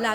La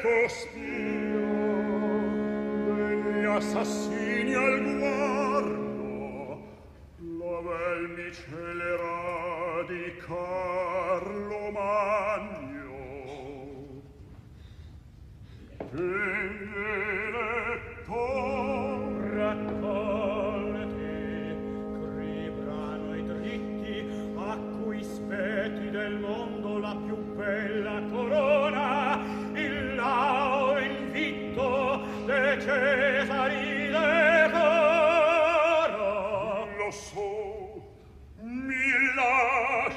cospiro degli assassini al guardo, l'avel micellerà di Carlo Magno. Veneto, raccogliti, cribrano i dritti a cui spetti del mondo la più bella corona, il lao, il vitto de Cesari decora. Lo so, mi lascia.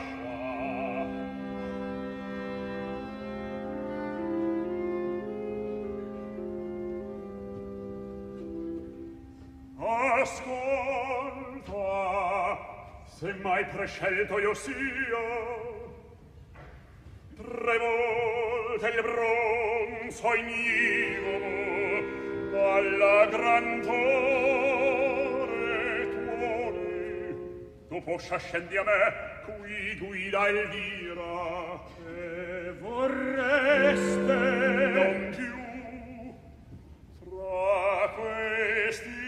Ascolta, se mai prescelto io sia, tre volte il bronzo ignivo dalla gran torre tuoni. Dopo scendi a me, qui guida Elvira. Che vorreste? Non più fra questi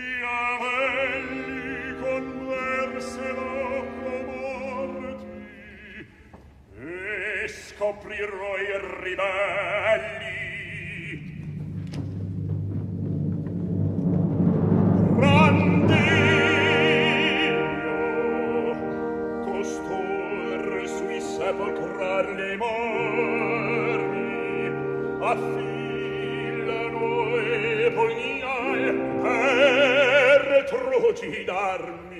avelli converserò comorti e scoprirò i ribelli. Grandino, costor sui sepolcrar le morti affilano e pugnal per trucidarmi.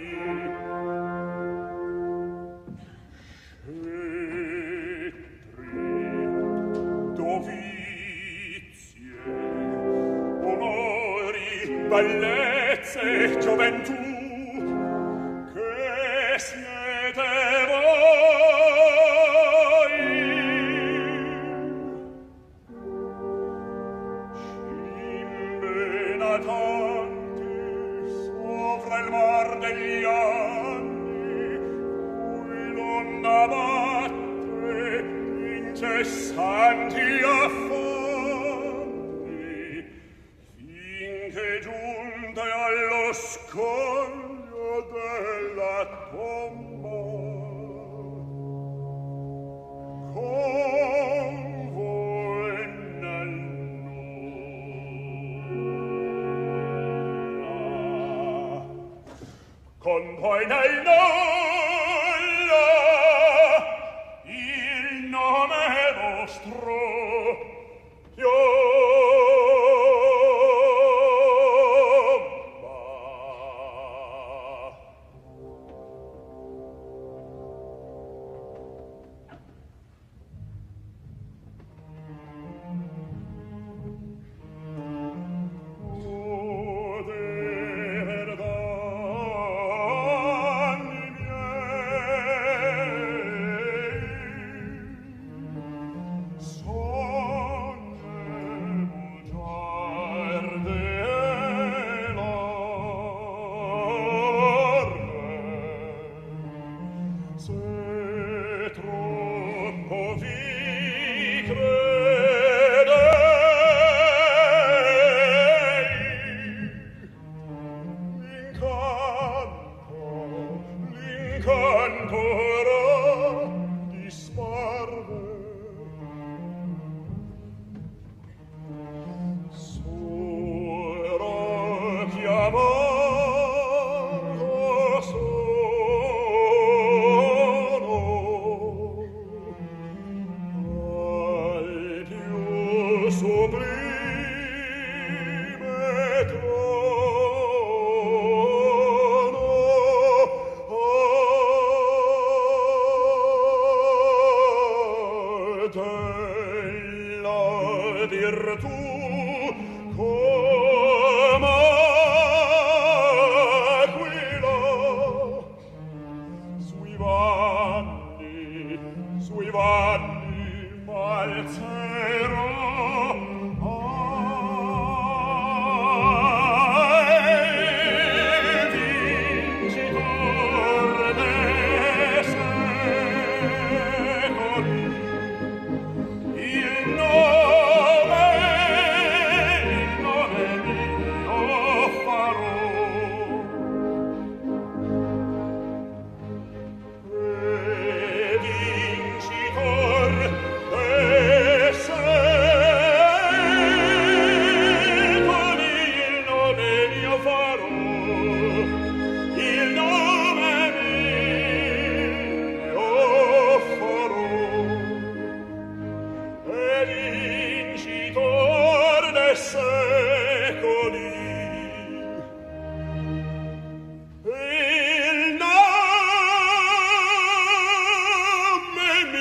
Bellezze, gioventù, che siete voi? Cimbena tanti sopra il mar degli anni, cui l'onda batte incessanti affanni. Scoglio della tomba con voi nel nulla, con voi nel nulla il nome vostro io il nome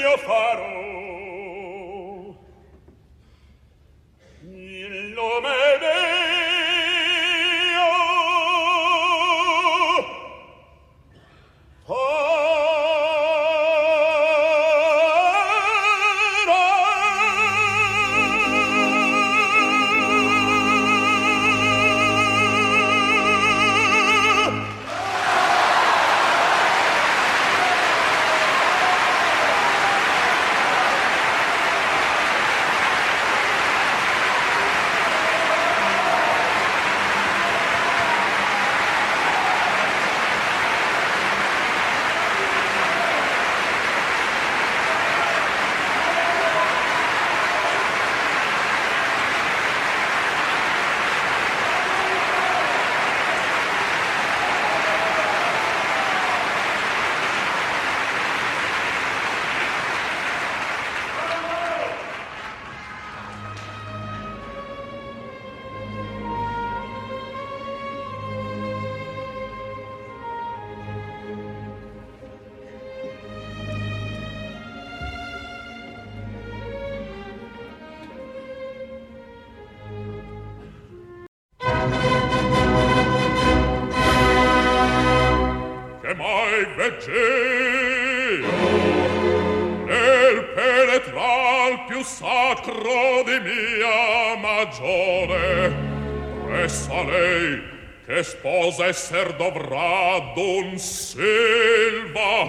io farò il nome mio veggi nel penetral più sacro di mia magione, pressa lei che sposa esser dovrà d'un Silva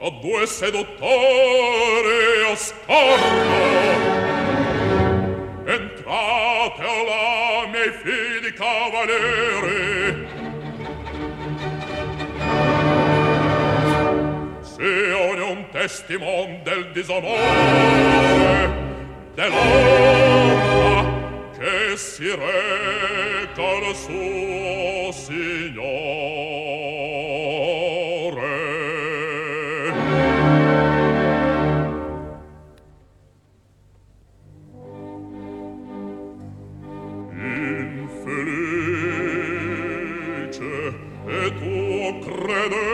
a due seduttori a scorno. Entrate o là, miei fidi cavalieri, e ognuno testimon del disonore dell'opera che si reca al suo Signore. Infelice, e tu crede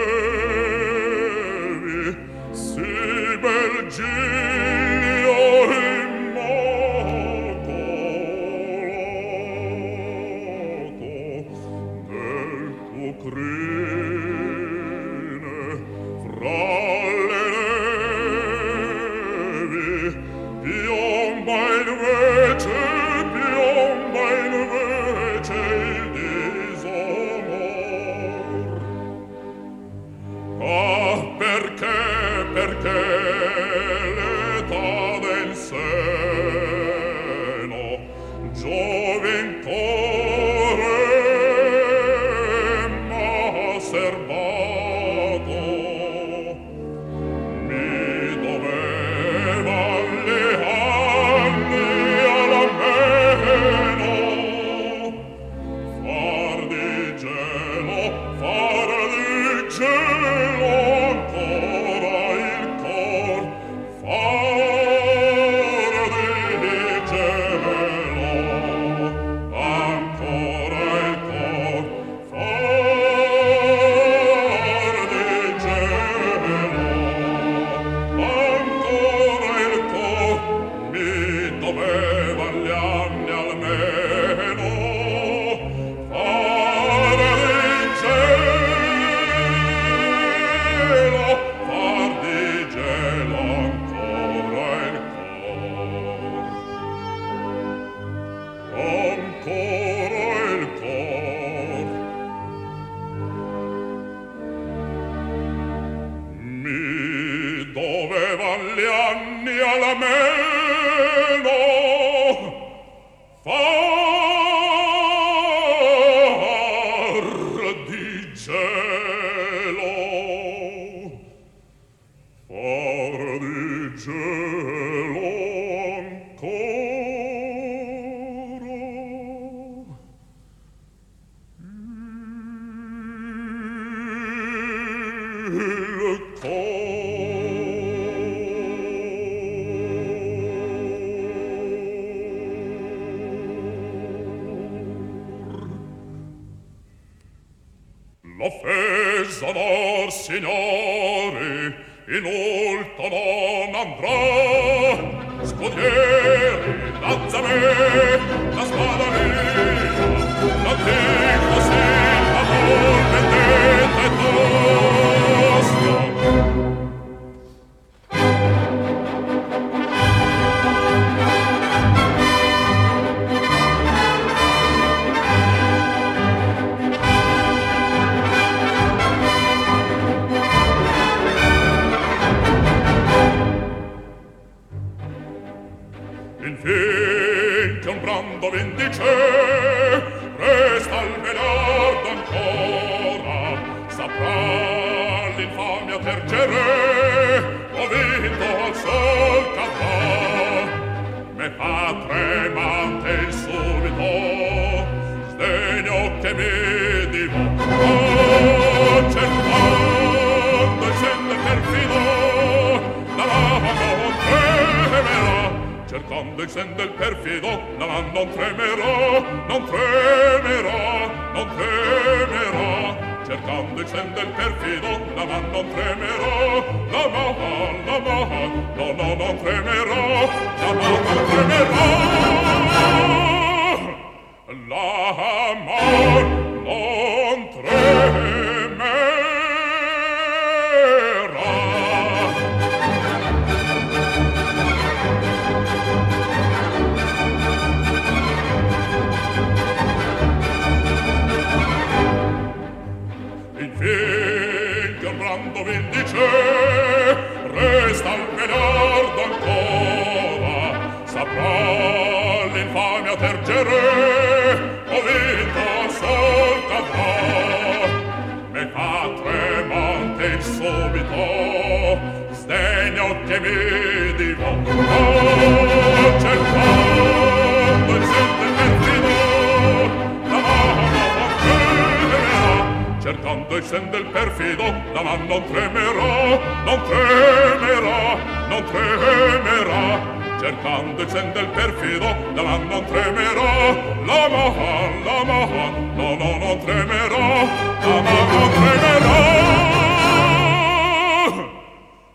in ultimo andrò scudiere innanzi a me la spada mia la tengo sempre amor vendetta e tosta. Finché un brando vendice resta al venardo ancora, saprà l'infamia tergere, o vinto al sol cadrà. Me fa tremante il subito, sdegno che mi divora, cercando il sente perfido, la lama non tremerà. Cercando il sen del perfido, non tremerò, non tremerò, non tremerò. Cercando il sen del perfido, non tremerò, la mano, no, no, non tremerò, la mano, non tremerò, la mano, non tremerò. Finché un brando vindice resta al venardo ancora, saprà l'infamia tergere, o vinto sol cadrà. Me fa tremante il subito, sdegno che mi divora, cercando il sente perfido, la mano cercando il sen del perfido, la mano non tremerò, non tremerò, non tremerò. Cercando il sen del perfido, la mano non tremerò, la mano, no, no, non tremerò, la mano non tremerò,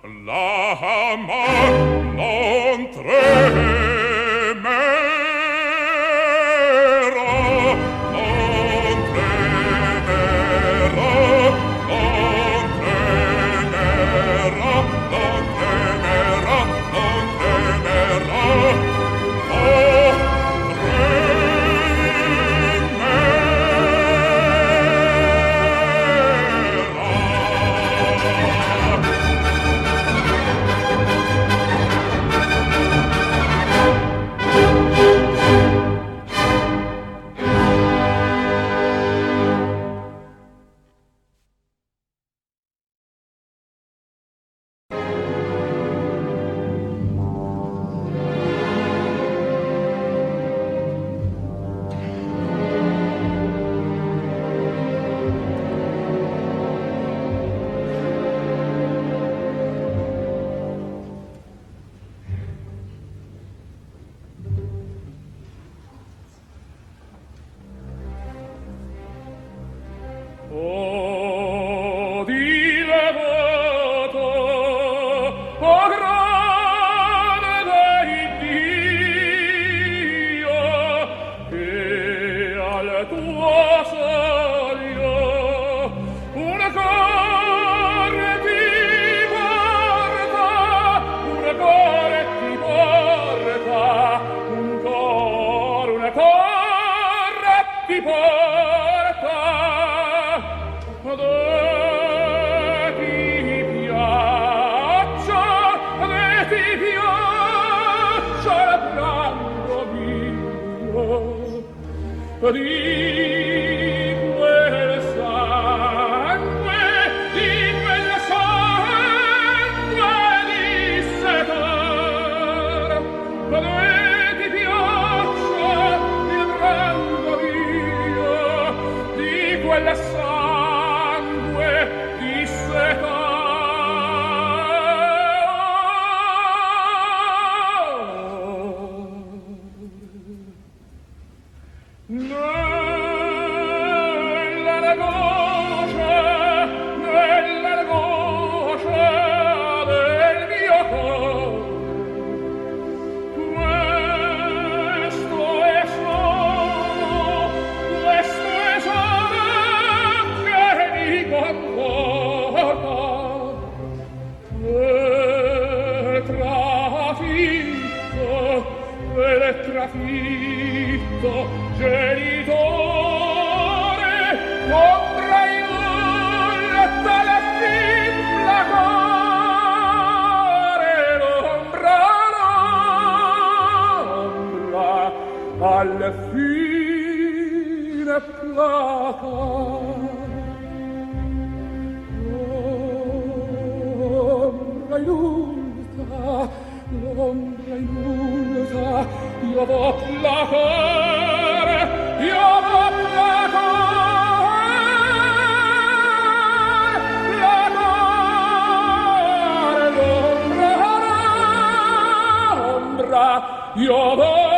la mano non tremerò. Nell'angoscia trafitto, genitore, comprai l'ulta la simpla core, l'ombra, al fine placa. L'ombra immusa, io vo' placare, io vo' placare, placare l'ombra, l'ombra, io vo' placare,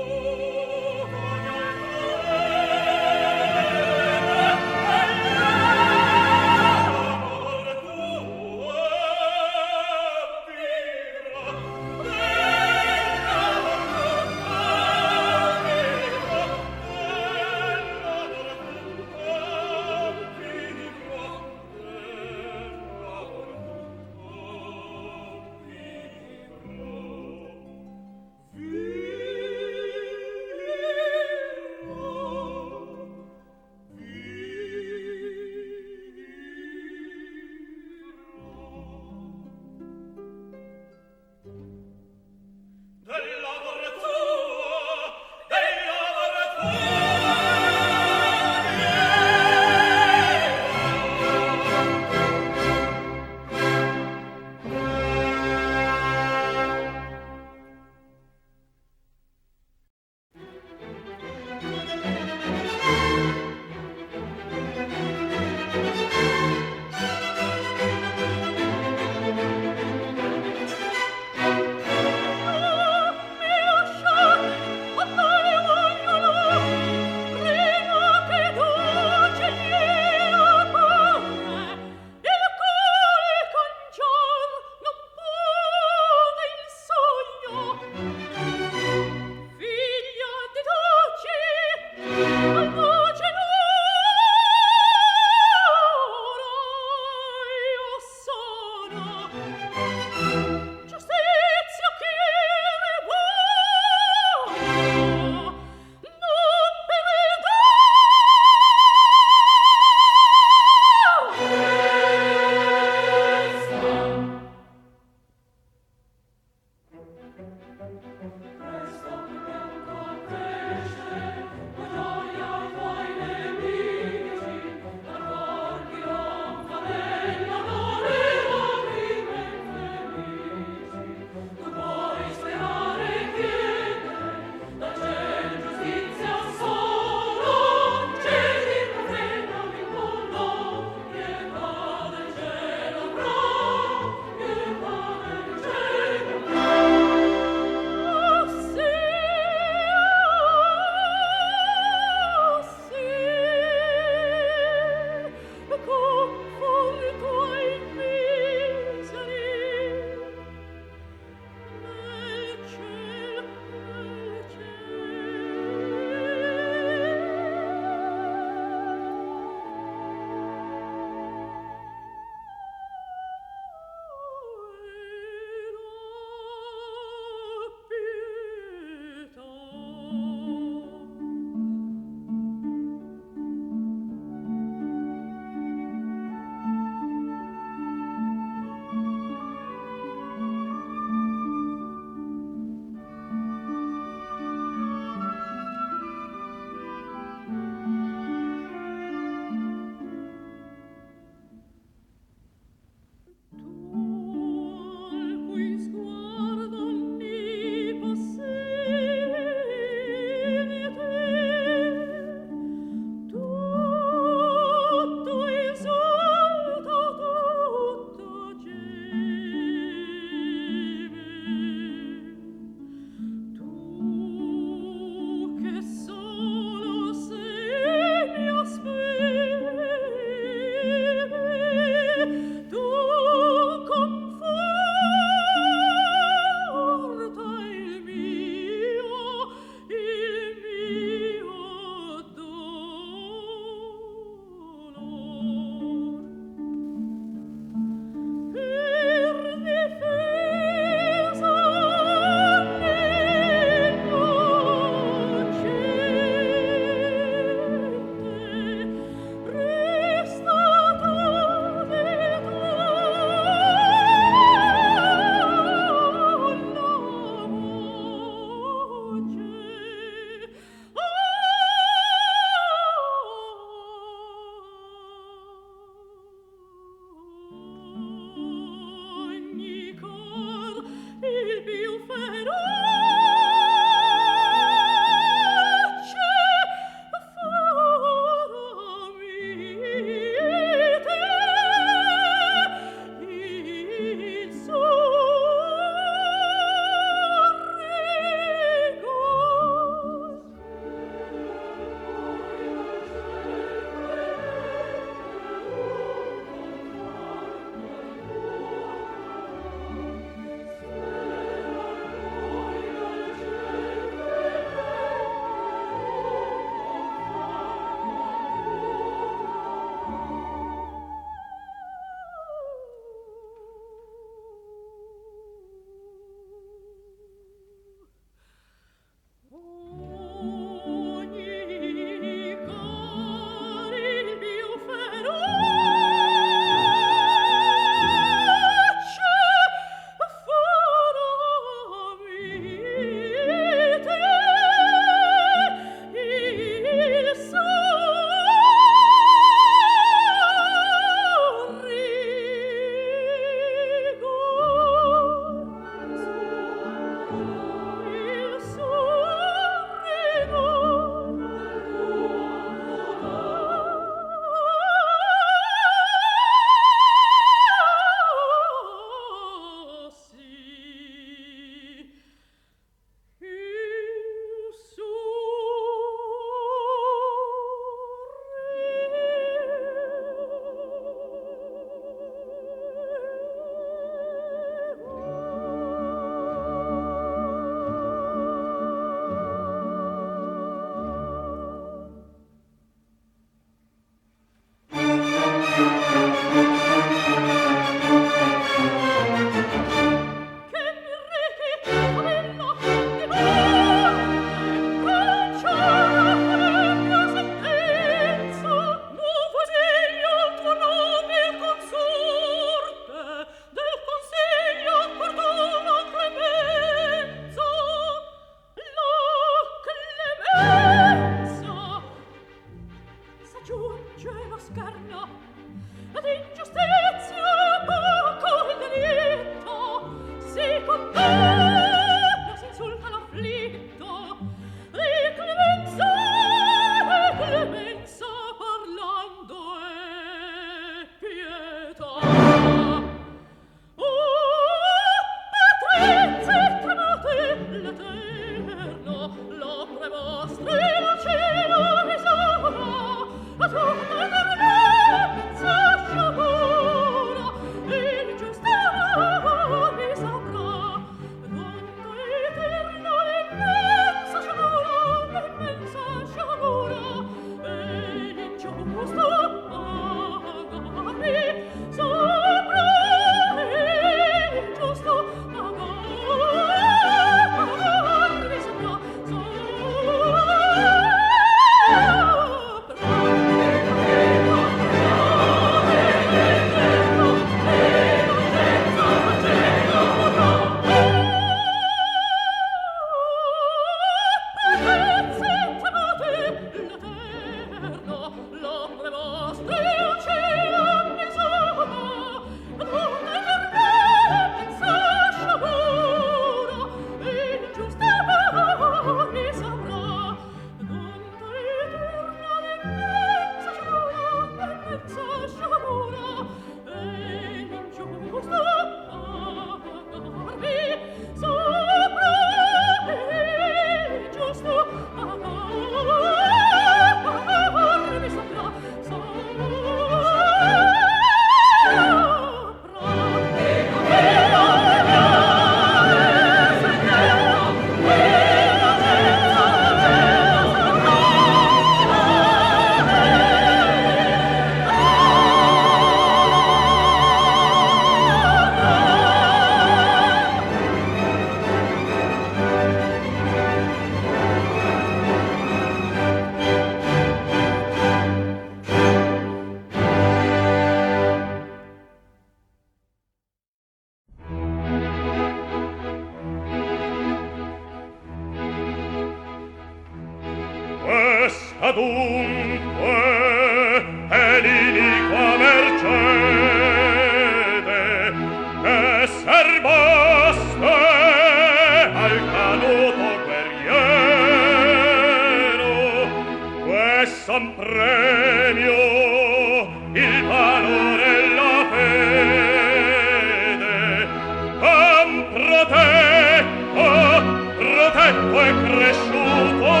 ecco è cresciuto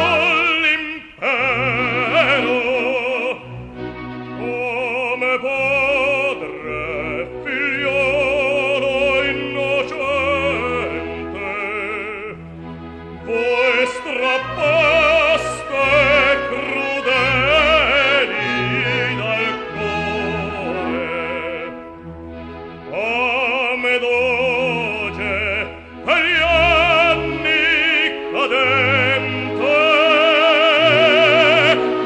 l'impero, come padre figliolo innocente, voi strappaste crudeli dal cuore, come doge agli anni cadente.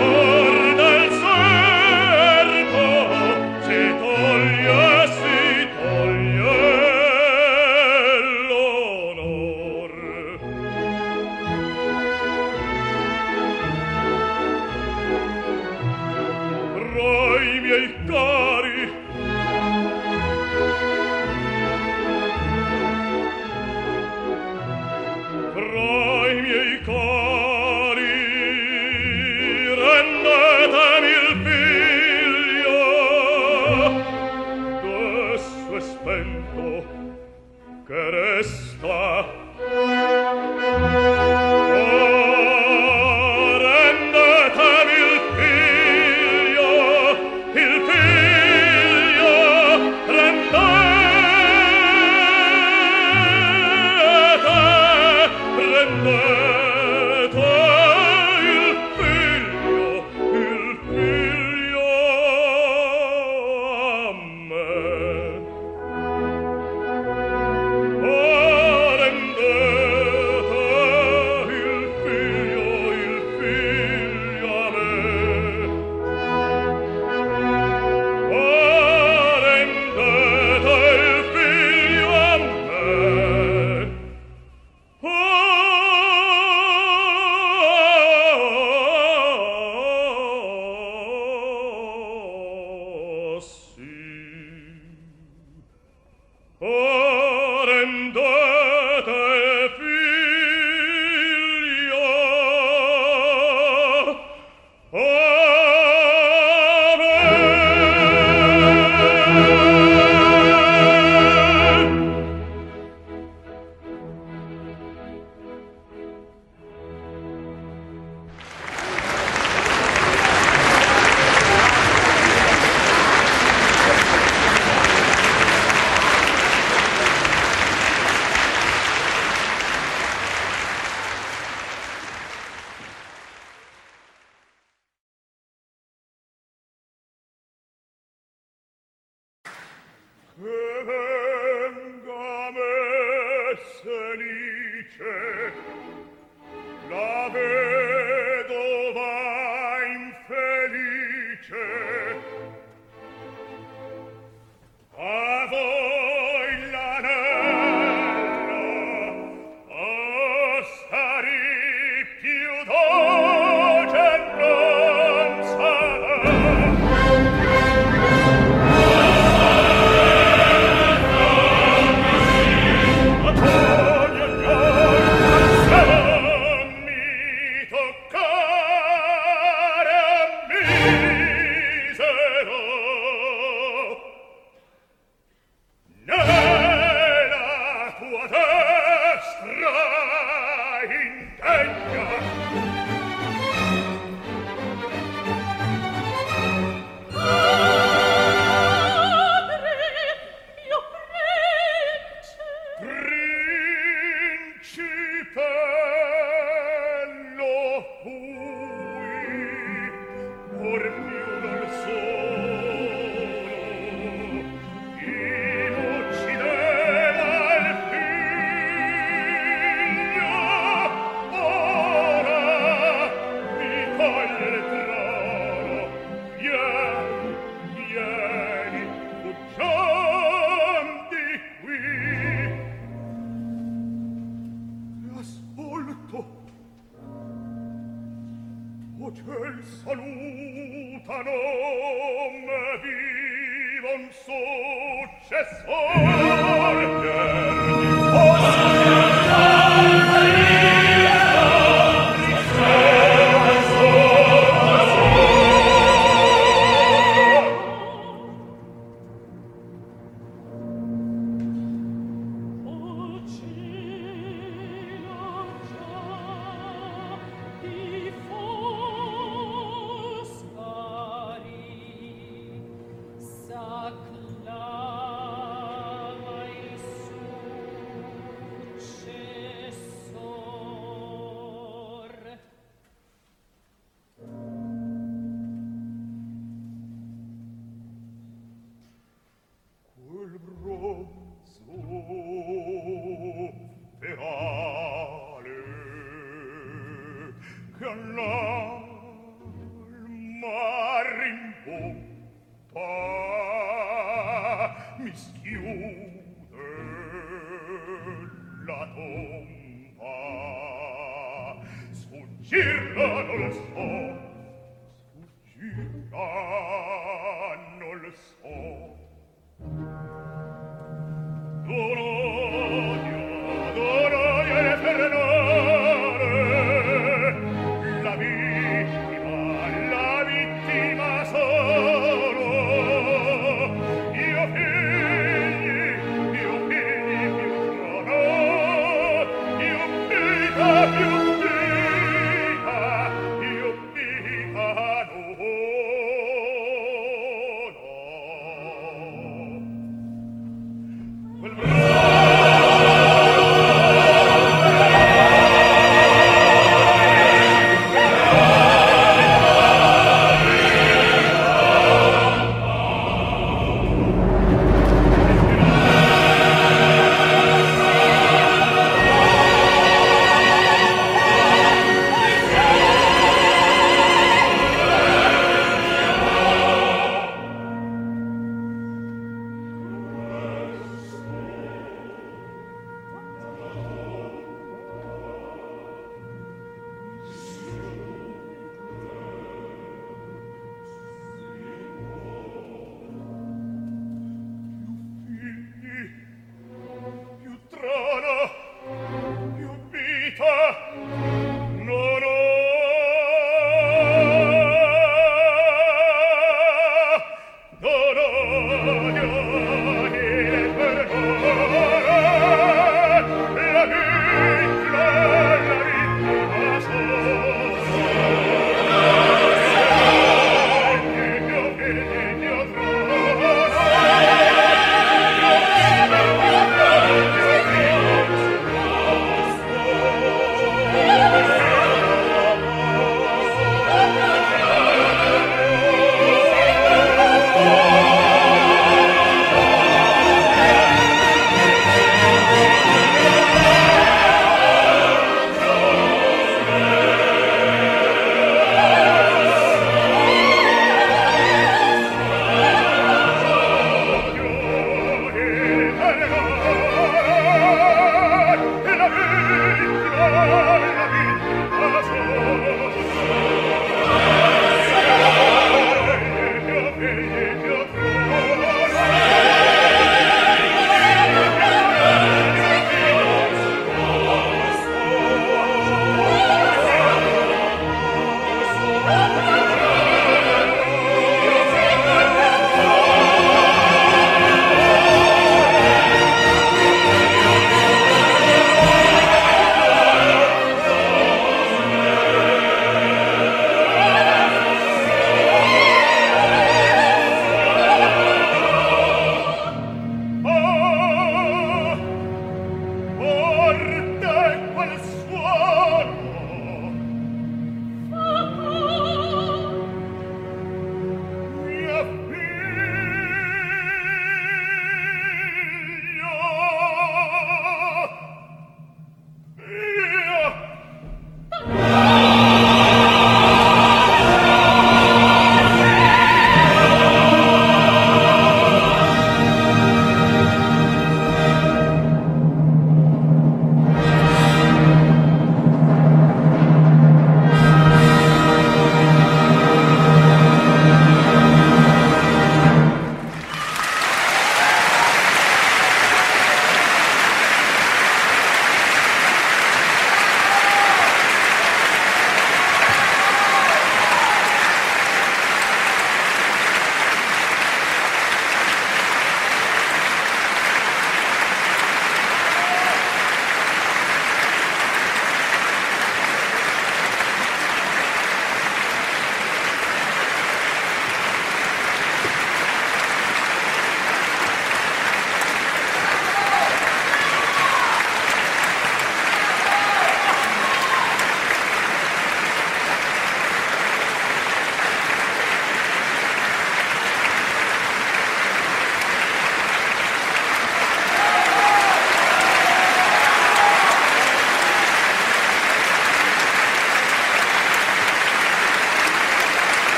Or dal servo si toglie l'onor. Tra i miei cari rendetemi il figlio questo è spento che resta, rendetemi il figlio rendete la vedova infelice, a voi l'anello, o starì più dolce non sarà. Ciel salutano me viva un successor. mi schiude la tomba, sfuggirla non so, sfuggirla non so. D'odio, d'odio e per noi più vita, io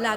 La